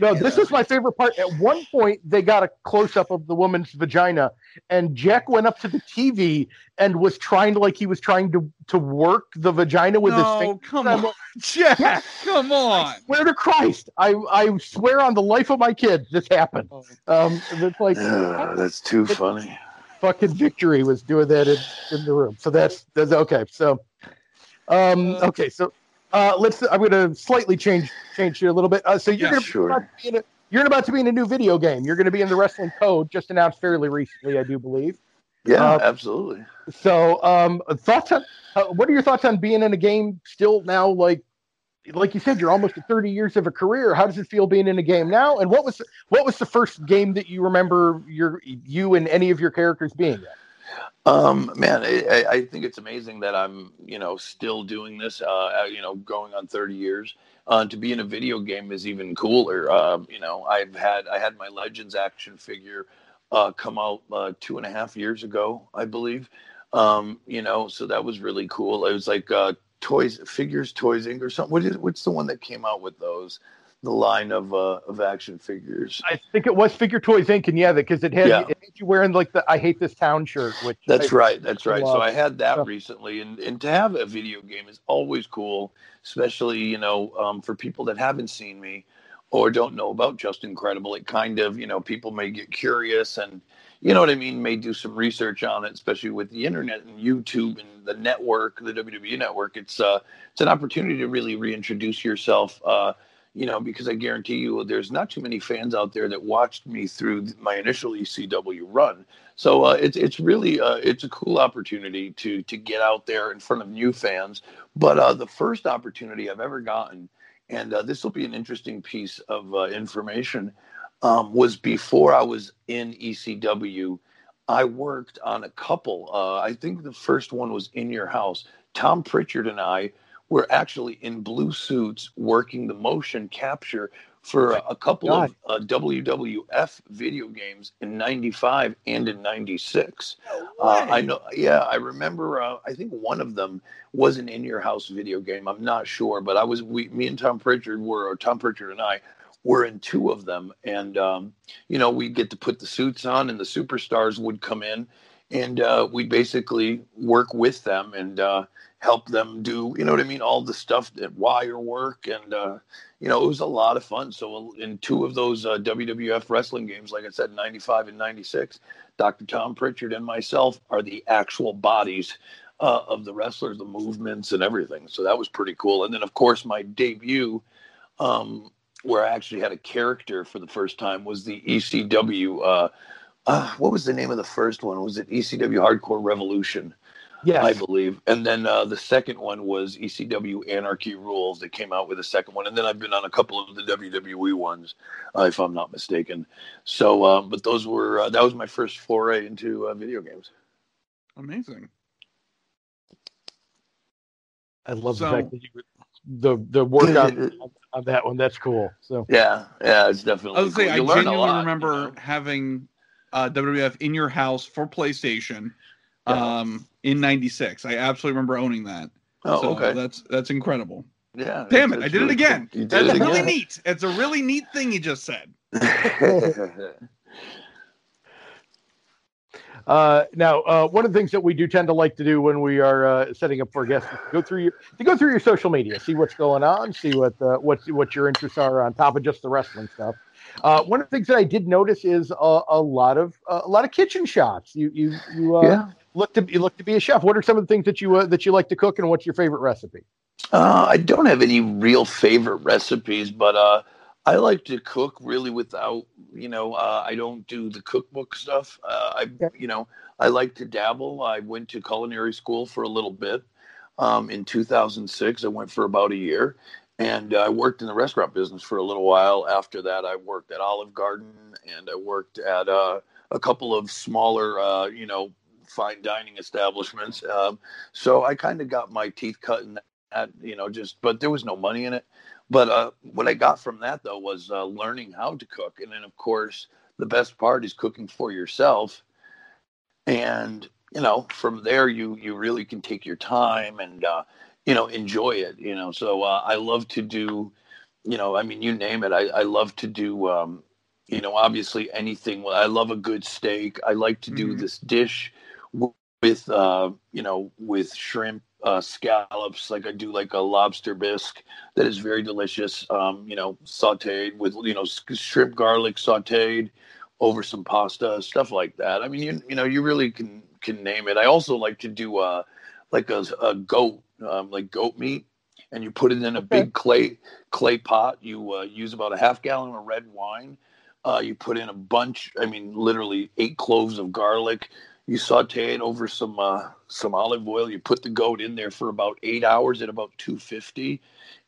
No, this is my favorite part. At one point, they got a close-up of the woman's vagina, and Jack went up to the TV and was trying to work the vagina with his finger. Come on, Jack! Come on! I swear to Christ, I swear on the life of my kids, this happened. It's like that's too funny. Fucking Victory was doing that in the room. So that's okay. So, let's. I'm going to slightly change here a little bit. So you're about to be in a new video game. You're going to be in the Wrestling Code, just announced fairly recently, I do believe. Yeah, absolutely. So, thoughts on what are your thoughts on being in a game still now? Like you said, you're almost at 30 years of a career. How does it feel being in a game now? And what was the first game that you remember you and any of your characters being in? Man, I think it's amazing that I'm, still doing this, going on 30 years. To be in a video game is even cooler. I had my Legends action figure come out 2.5 years ago, I believe. So that was really cool. It was like Toys Inc. or something. What's the one that came out with those? The line of action figures. I think it was Figure Toys Inc. And because it had you wearing like the "I Hate This Town" shirt. Which that's right. So I had that recently, and to have a video game is always cool, especially for people that haven't seen me or don't know about Justin Credible. It kind of people may get curious and. You know what I mean? May do some research on it, especially with the internet and YouTube and the network, the WWE network. It's an opportunity to really reintroduce yourself, because I guarantee you there's not too many fans out there that watched me through my initial ECW run. So it's really a cool opportunity to get out there in front of new fans. But the first opportunity I've ever gotten, and this will be an interesting piece of information, was before I was in ECW. I worked on a couple. I think the first one was In Your House. Tom Pritchard and I were actually in blue suits working the motion capture for a couple of WWF video games in 95 and in 96. I know. Yeah, I remember. I think one of them was an In Your House video game. I'm not sure, but me and Tom Pritchard were in two of them, and we'd get to put the suits on, and the superstars would come in, and we'd basically work with them and help them do, all the stuff that wire work, and it was a lot of fun. So in two of those WWF wrestling games, like I said, 95 and 96, Dr. Tom Pritchard and myself are the actual bodies of the wrestlers, the movements, and everything. So that was pretty cool. And then, of course, my debut where I actually had a character for the first time was the ECW. What was the name of the first one? Was it ECW Hardcore Revolution? Yes. I believe. And then the second one was ECW Anarchy Rules. They came out with a second one. And then I've been on a couple of the WWE ones, if I'm not mistaken. So, but those were, that was my first foray into video games. Amazing. I love the fact that you would, the work on that one. That's cool. So yeah, it's definitely. I was cool. I genuinely remember having WWF In Your House for PlayStation. Yeah. In '96, I absolutely remember owning that. Oh, so okay. That's incredible. Yeah. Damn it! I did it again. That's really neat. It's a really neat thing you just said. Now, one of the things that we do tend to like to do when we are setting up for guests, go through your social media, see what's going on, see what your interests are on top of just the wrestling stuff. One of the things that I did notice is a lot of kitchen shots. You look to be a chef. What are some of the things that you like to cook, and what's your favorite recipe? I don't have any real favorite recipes, but I like to cook really without, I don't do the cookbook stuff. I like to dabble. I went to culinary school for a little bit. In 2006, I went for about a year, and I worked in the restaurant business for a little while. After that, I worked at Olive Garden, and I worked at a couple of smaller, fine dining establishments. So I kind of got my teeth cut in that, but there was no money in it. But what I got from that, though, was learning how to cook. And then, of course, the best part is cooking for yourself. And, from there, you really can take your time and, enjoy it. So I love to do, you name it. I love to do, obviously anything. I love a good steak. I like to do this dish with shrimp. Scallops, like I do like a lobster bisque that is very delicious, sauteed with, shrimp garlic sauteed over some pasta, stuff like that. I mean, you really can name it. I also like to do a goat, like goat meat, and you put it in a big clay pot. You use about a half gallon of red wine. You put in a bunch, literally 8 cloves of garlic. You saute it over some olive oil. You put the goat in there for about 8 hours at about 250,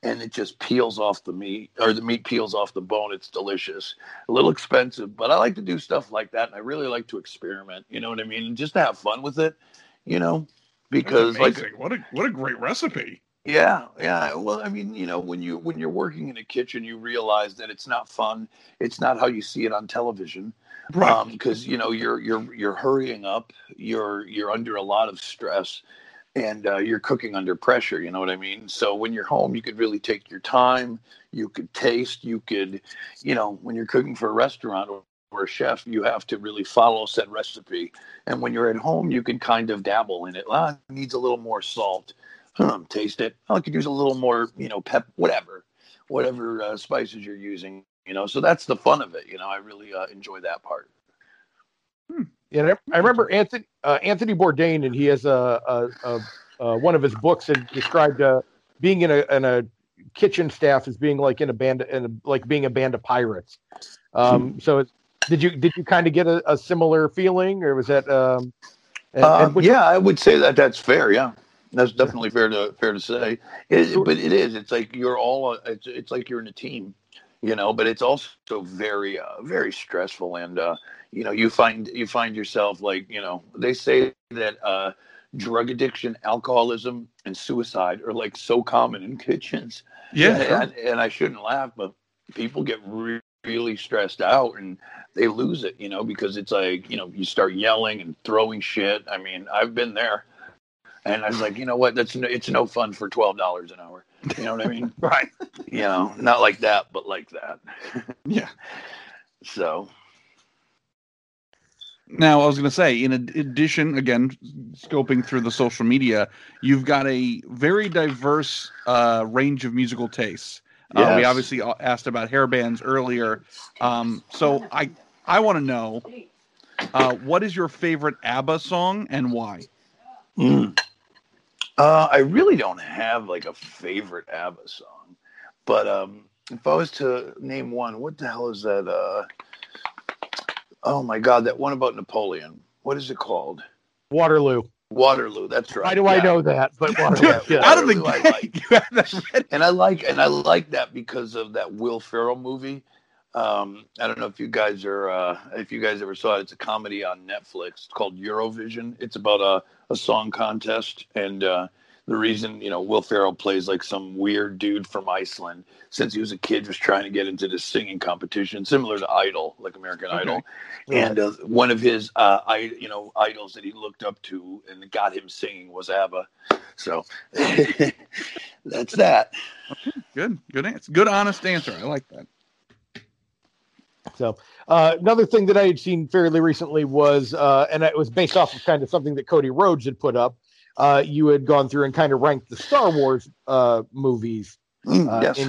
and it just peels off the meat, or the meat peels off the bone. It's delicious. A little expensive, but I like to do stuff like that, and I really like to experiment. You know what I mean? And just to have fun with it, because what a great recipe. Yeah. Well, when you're working in a kitchen, you realize that it's not fun. It's not how you see it on television, right? Because you're hurrying up. You're under a lot of stress, and you're cooking under pressure. You know what I mean? So when you're home, you could really take your time. You could taste. You could, when you're cooking for a restaurant or a chef, you have to really follow said recipe. And when you're at home, you can kind of dabble in it. Well, it needs a little more salt. Taste it. I could use a little more, pep, whatever spices you're using, so that's the fun of it. I really enjoy that part. Yeah, I remember Anthony Bourdain, and he has one of his books that described being in a kitchen staff as being like being a band of pirates. So did you kind of get a similar feeling, or was that? I would say that's fair. Yeah. That's definitely fair to say, but it is. It's like it's like you're in a team, But it's also very very stressful, and you find yourself like they say that drug addiction, alcoholism, and suicide are like so common in kitchens. Yeah, and I shouldn't laugh, but people get really stressed out and they lose it, because it's like you start yelling and throwing shit. I've been there. And I was like, you know what? It's no fun for $12 an hour. You know what I mean? Right. Not like that, but like that. Yeah. So. Now, I was going to say, in addition, again, scoping through the social media, you've got a very diverse range of musical tastes. Yes. We obviously asked about hair bands earlier. So I want to know, what is your favorite ABBA song and why? I really don't have like a favorite ABBA song, but If I was to name one, what the hell is that? Oh, my God, that one about Napoleon. What is it called? Waterloo. Waterloo, that's right. Why do I know that? But Waterloo, yeah. Out of the gate. And I like that because of that Will Ferrell movie. I don't know if you guys are if you guys ever saw it. It's a comedy on Netflix. It's called Eurovision. It's about a song contest, and the reason, you know, Will Ferrell plays like some weird dude from Iceland since he was a kid, was trying to get into this singing competition, similar to Idol, like American Idol. And one of his, idols that he looked up to and got him singing was ABBA. So that's that. Okay, good answer. Good, honest answer. I like that. So another thing that I had seen fairly recently was, and it was based off of kind of something that Cody Rhodes had put up. You had gone through and kind of ranked the Star Wars movies in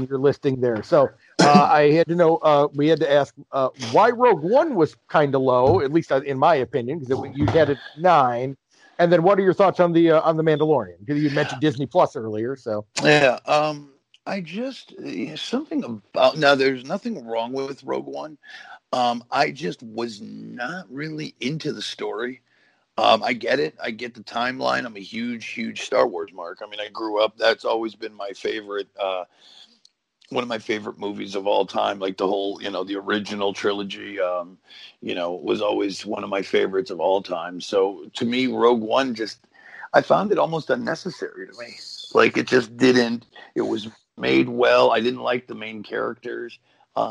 your listing there. So I had to know, we had to ask why Rogue One was kind of low, at least in my opinion, because you had it 9. And then what are your thoughts on the Mandalorian? Because you mentioned Disney Plus earlier. So yeah, I just something about now. There's nothing wrong with Rogue One. I just was not really into the story. I get it. I get the timeline. I'm a huge Star Wars mark. I mean, I grew up. That's always been my favorite, one of my favorite movies of all time. Like the whole, you know, the original trilogy, you know, was always one of my favorites of all time. So to me, Rogue One just, I found it almost unnecessary to me. Like it just didn't, it was made well. I didn't like the main characters.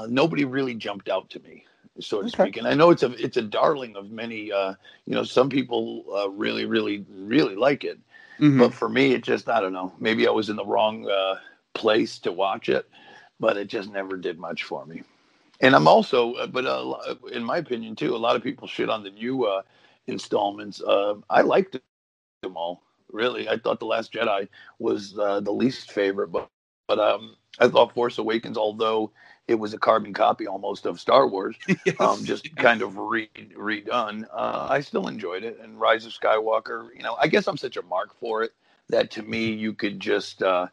Nobody really jumped out to me, so to speak. And I know it's a darling of many, you know, some people really like it. Mm-hmm. But for me, it just, I don't know, maybe I was in the wrong place to watch it, but it just never did much for me. And I'm also, but in my opinion, too, a lot of people shit on the new installments. I liked them all, really. I thought The Last Jedi was the least favorite, but I thought Force Awakens, although it was a carbon copy almost of Star Wars, just kind of redone. I still enjoyed it. And Rise of Skywalker, you know, I guess I'm such a mark for it that to me, you could just, you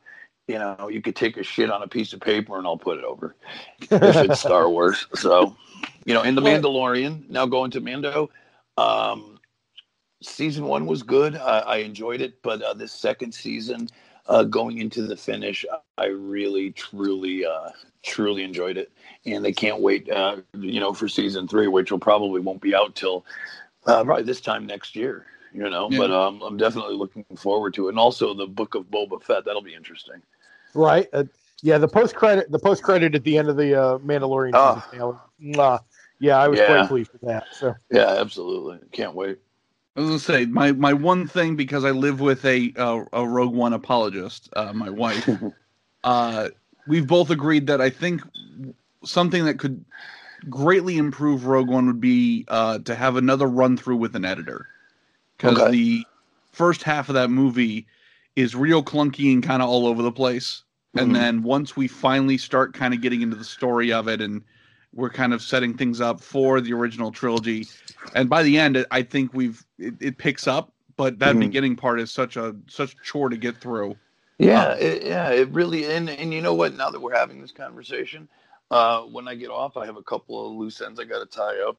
know, you could take a shit on a piece of paper and I'll put it over if it's Star Wars. So, you know, in The Mandalorian, now going to Mando, season 1 was good. I enjoyed it. But this second season, going into the finish, I really, truly enjoyed it. And I can't wait, you know, for season 3, which will probably won't be out till probably this time next year, you know. Yeah. But I'm definitely looking forward to it. And also the Book of Boba Fett, that'll be interesting. Right. Yeah, the post credit at the end of the Mandalorian season. Yeah, I was quite pleased with that. So. Yeah, absolutely. Can't wait. I was going to say, my one thing, because I live with a Rogue One apologist, my wife, we've both agreed that I think something that could greatly improve Rogue One would be to have another run-through with an editor. Because the first half of that movie is real clunky and kind of all over the place. Mm-hmm. And then once we finally start kind of getting into the story of it and we're kind of setting things up for the original trilogy. And by the end, I think it picks up, but that beginning part is such a chore to get through. Yeah. It really, and you know what, now that we're having this conversation, when I get off, I have a couple of loose ends I got to tie up,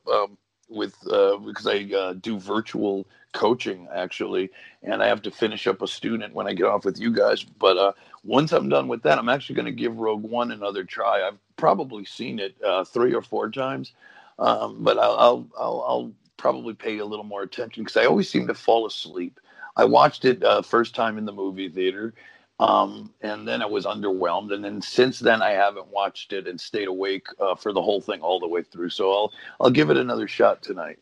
with, because I, do virtual coaching actually. And I have to finish up a student when I get off with you guys. But, once I'm done with that, I'm actually going to give Rogue One another try. I've probably seen it 3 or 4 times, but I'll probably pay a little more attention because I always seem to fall asleep. I watched it first time in the movie theater, and then I was underwhelmed. And then since then, I haven't watched it and stayed awake for the whole thing all the way through. So I'll give it another shot tonight.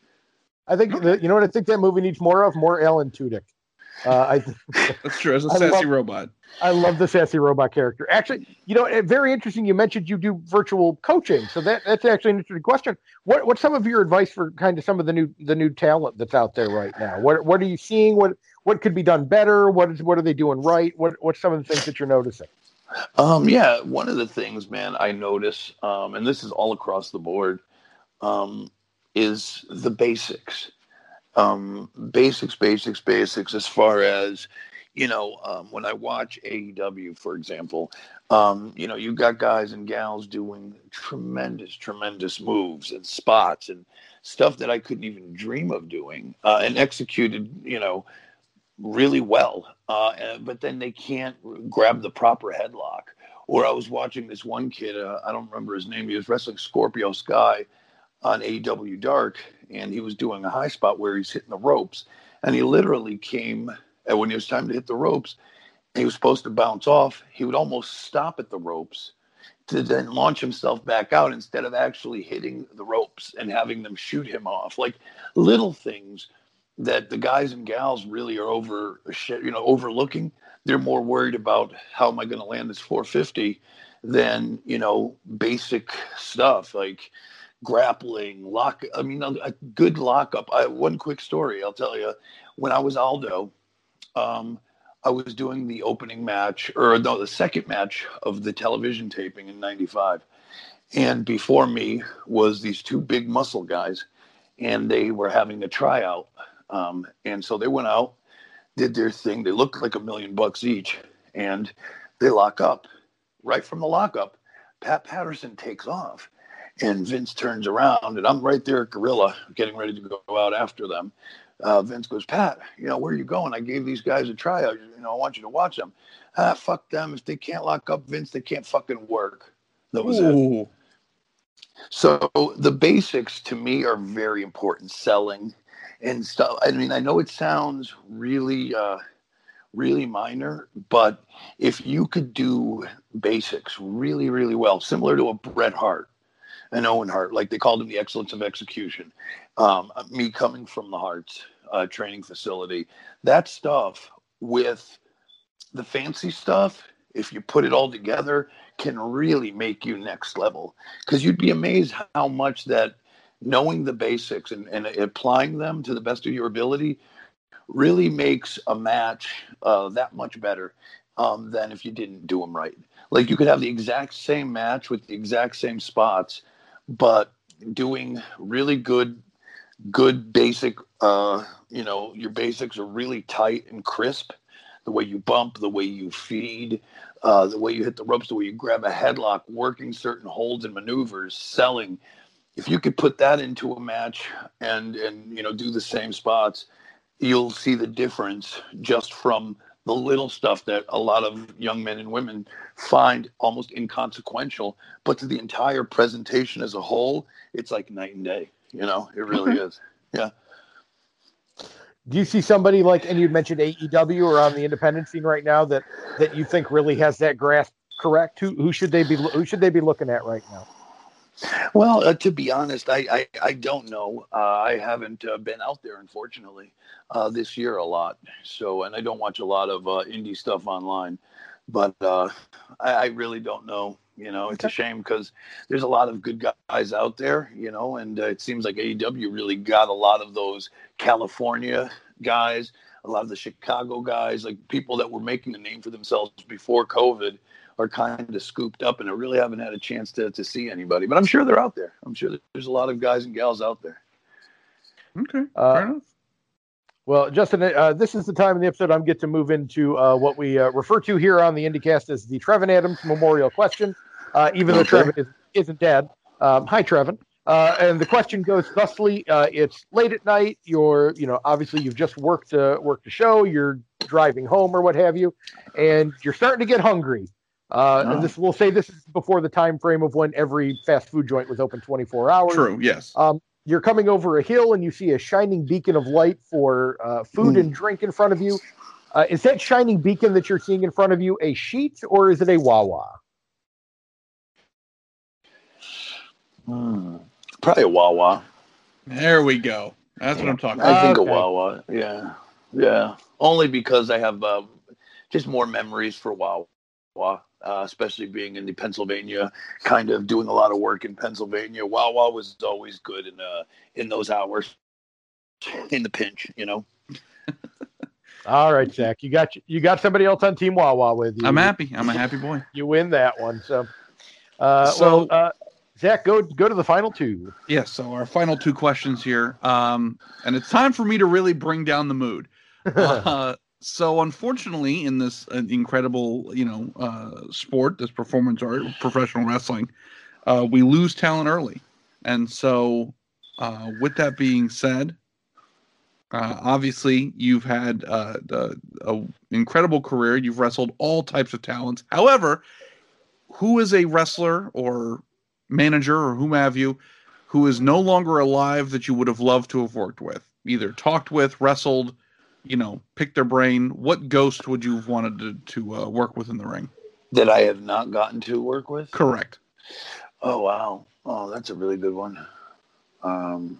I think you know what I think that movie needs more of? More Alan Tudyk. That's true. As a sassy robot, I love the sassy robot character. Actually, you know, very interesting. You mentioned you do virtual coaching, so that's actually an interesting question. What's some of your advice for kind of some of the new talent that's out there right now? What are you seeing? What could be done better? What are they doing right? What's some of the things that you're noticing? Yeah, one of the things, man, I notice, and this is all across the board, is the basics. Basics as far as, you know, when I watch AEW, for example, you know, you've got guys and gals doing tremendous moves and spots and stuff that I couldn't even dream of doing, and executed, you know, really well. But then they can't grab the proper headlock. Or I was watching this one kid, I don't remember his name, he was wrestling Scorpio Sky on AEW Dark, and he was doing a high spot where he's hitting the ropes, and he literally came, and when it was time to hit the ropes, he was supposed to bounce off, he would almost stop at the ropes to then launch himself back out instead of actually hitting the ropes and having them shoot him off. Like little things that the guys and gals really are overlooking. They're more worried about how am I going to land this 450 than, you know, basic stuff like grappling, lock. I mean, a good lockup. One quick story I'll tell you. When I was Aldo, I was doing the opening match, or no, the second match of the television taping in '95. And before me was these two big muscle guys, and they were having a tryout. And so they went out, did their thing. They looked like $1 million each, and they lock up. Right from the lockup, Pat Patterson takes off, and Vince turns around, and I'm right there at Gorilla getting ready to go out after them. Vince goes, Pat, you know, where are you going? I gave these guys a tryout. You know, I want you to watch them. Ah, fuck them. If they can't lock up, Vince, they can't fucking work. That was it. So the basics to me are very important. Selling and stuff. I mean, I know it sounds really, really minor, but if you could do basics really, really well, similar to a Bret Hart, an Owen Hart, like they called him the excellence of execution, me coming from the Hart's training facility, that stuff with the fancy stuff, if you put it all together, can really make you next level, because you'd be amazed how much that knowing the basics and applying them to the best of your ability really makes a match that much better than if you didn't do them right. Like you could have the exact same match with the exact same spots, but doing really good basic, you know, your basics are really tight and crisp. The way you bump, the way you feed, the way you hit the ropes, the way you grab a headlock, working certain holds and maneuvers, selling. If you could put that into a match and you know, do the same spots, you'll see the difference just from the little stuff that a lot of young men and women find almost inconsequential. But to the entire presentation as a whole, it's like night and day. You know, it really is. Yeah. Do you see somebody like, and you mentioned AEW or on the independent scene right now, that you think really has that grasp correct? Who should they be looking at right now? Well, to be honest, I don't know. I haven't been out there, unfortunately, this year a lot. So, and I don't watch a lot of indie stuff online, but I really don't know. You know, it's a shame because there's a lot of good guys out there, you know, and it seems like AEW really got a lot of those California guys, a lot of the Chicago guys, like people that were making a name for themselves before COVID are kind of scooped up, and I really haven't had a chance to see anybody. But I'm sure they're out there. I'm sure there's a lot of guys and gals out there. Okay, fair enough. Well, Justin, this is the time in the episode I'm get to move into what we refer to here on the IndieCast as the Trevin Adams Memorial Question, even though Trevin isn't dead. Hi, Trevin. And the question goes thusly: it's late at night. Obviously you've just worked a show. You're driving home or what have you, and you're starting to get hungry. And this, we'll say, this is before the time frame of when every fast food joint was open 24 hours. True. Yes. You're coming over a hill and you see a shining beacon of light for food and drink in front of you. Is that shining beacon that you're seeing in front of you a sheet, or is it a Wawa? Probably a Wawa. There we go. That's what I'm talking about. I think a Wawa. Yeah. Yeah. Only because I have just more memories for Wawa. Especially being in the Pennsylvania, kind of doing a lot of work in Pennsylvania. Wawa was always good in those hours, in the pinch, you know. All right, Zach, you got somebody else on Team Wawa with you. I'm happy. I'm a happy boy. You win that one. So, Zach, go to the final two. Yes. So our final two questions here, and it's time for me to really bring down the mood. So unfortunately, in this incredible, sport, this performance art, professional wrestling, we lose talent early. And so, with that being said, obviously you've had an incredible career. You've wrestled all types of talents. However, who is a wrestler or manager or whom have you who is no longer alive that you would have loved to have worked with, either talked with, wrestled, picked their brain? What ghost would you have wanted to work with in the ring? That I have not gotten to work with? Correct. Oh, wow. Oh, that's a really good one. I'm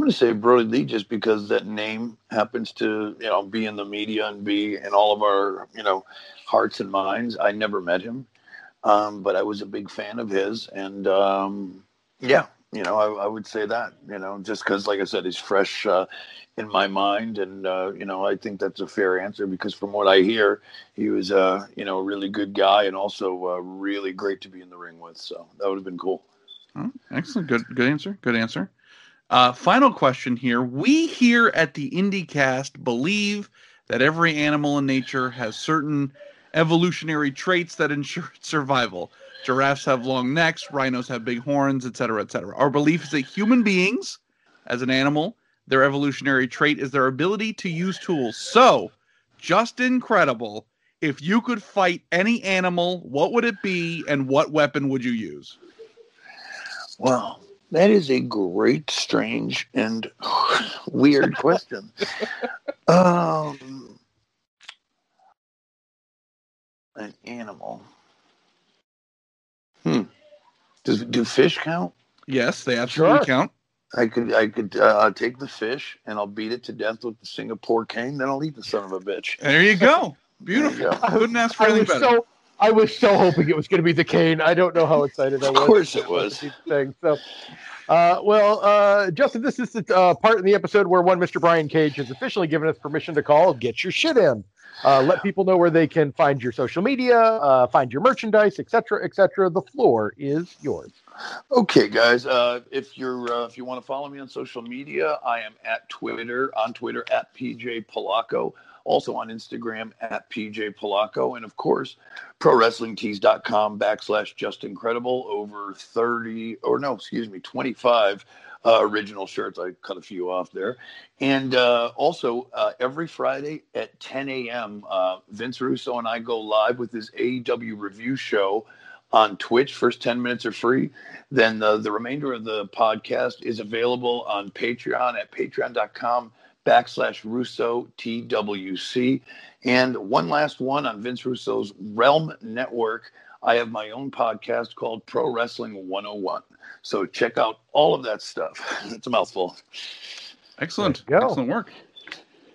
going to say Brody Lee, just because that name happens to, be in the media and be in all of our, hearts and minds. I never met him, but I was a big fan of his. And, I would say that, just because, like I said, he's fresh in my mind. And, I think that's a fair answer, because from what I hear, he was, a really good guy, and also really great to be in the ring with. So that would have been cool. Oh, excellent. Good answer. Good answer. Final question here. We here at the IndieCast believe that every animal in nature has certain evolutionary traits that ensure its survival. Giraffes have long necks, rhinos have big horns, etc., etc. Our belief is that human beings, as an animal, their evolutionary trait is their ability to use tools. So, Justin Credible, if you could fight any animal, what would it be, and what weapon would you use? Wow. That is a great, strange, and weird question. An animal. Do fish count? Yes, they absolutely count. I could take the fish, and I'll beat it to death with the Singapore cane. Then I'll eat the son of a bitch. There you go. Beautiful. I couldn't ask for anything better. I was so hoping it was going to be the cane. I don't know how excited I was. Of course it was. So, Justin, this is the part in the episode where Mr. Brian Cage has officially given us permission to call Get Your Shit In. Let people know where they can find your social media, find your merchandise, etc., etc. The floor is yours. Okay, guys. If you want to follow me on social media, I am on Twitter at PJ Polacco. Also on Instagram at PJ Polacco. And, of course, ProWrestlingTees.com / Justin Credible. Over 25 original shirts. I cut a few off there. And also every Friday at 10 a.m., Vince Russo and I go live with his AEW review show on Twitch. First 10 minutes are free. Then the remainder of the podcast is available on Patreon at patreon.com / Russo TWC. And one last one on Vince Russo's Realm Network. I have my own podcast called Pro Wrestling 101. So check out all of that stuff. It's a mouthful. Excellent. Excellent work.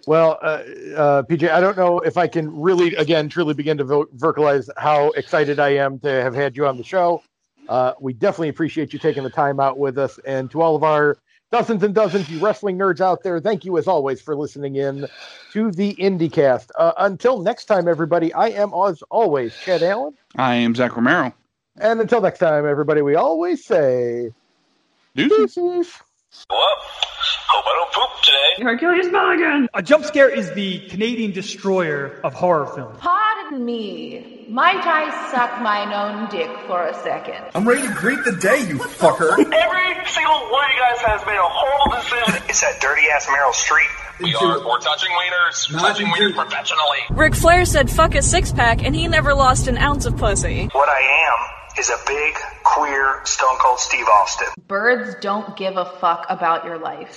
Well, PJ, I don't know if I can really, truly begin to vocalize how excited I am to have had you on the show. We definitely appreciate you taking the time out with us. And to all of our dozens and dozens of you wrestling nerds out there, thank you, as always, for listening in to the IndieCast. Until next time, everybody, I am, as always, Chad Allen. I am Zach Romero. And until next time, everybody, we always say... Deuces. Well, hope I don't poop today. Hercules Mulligan! A jump scare is the Canadian destroyer of horror films. Pardon me. Might I suck mine own dick for a second? I'm ready to greet the day, you fucker. Every single one of you guys has made a horrible decision. It's that dirty-ass Meryl Streep. We're touching wieners. We're touching wieners professionally. Ric Flair said fuck a six-pack, and he never lost an ounce of pussy. What I am is a big, queer, Stone Cold Steve Austin. Birds don't give a fuck about your life.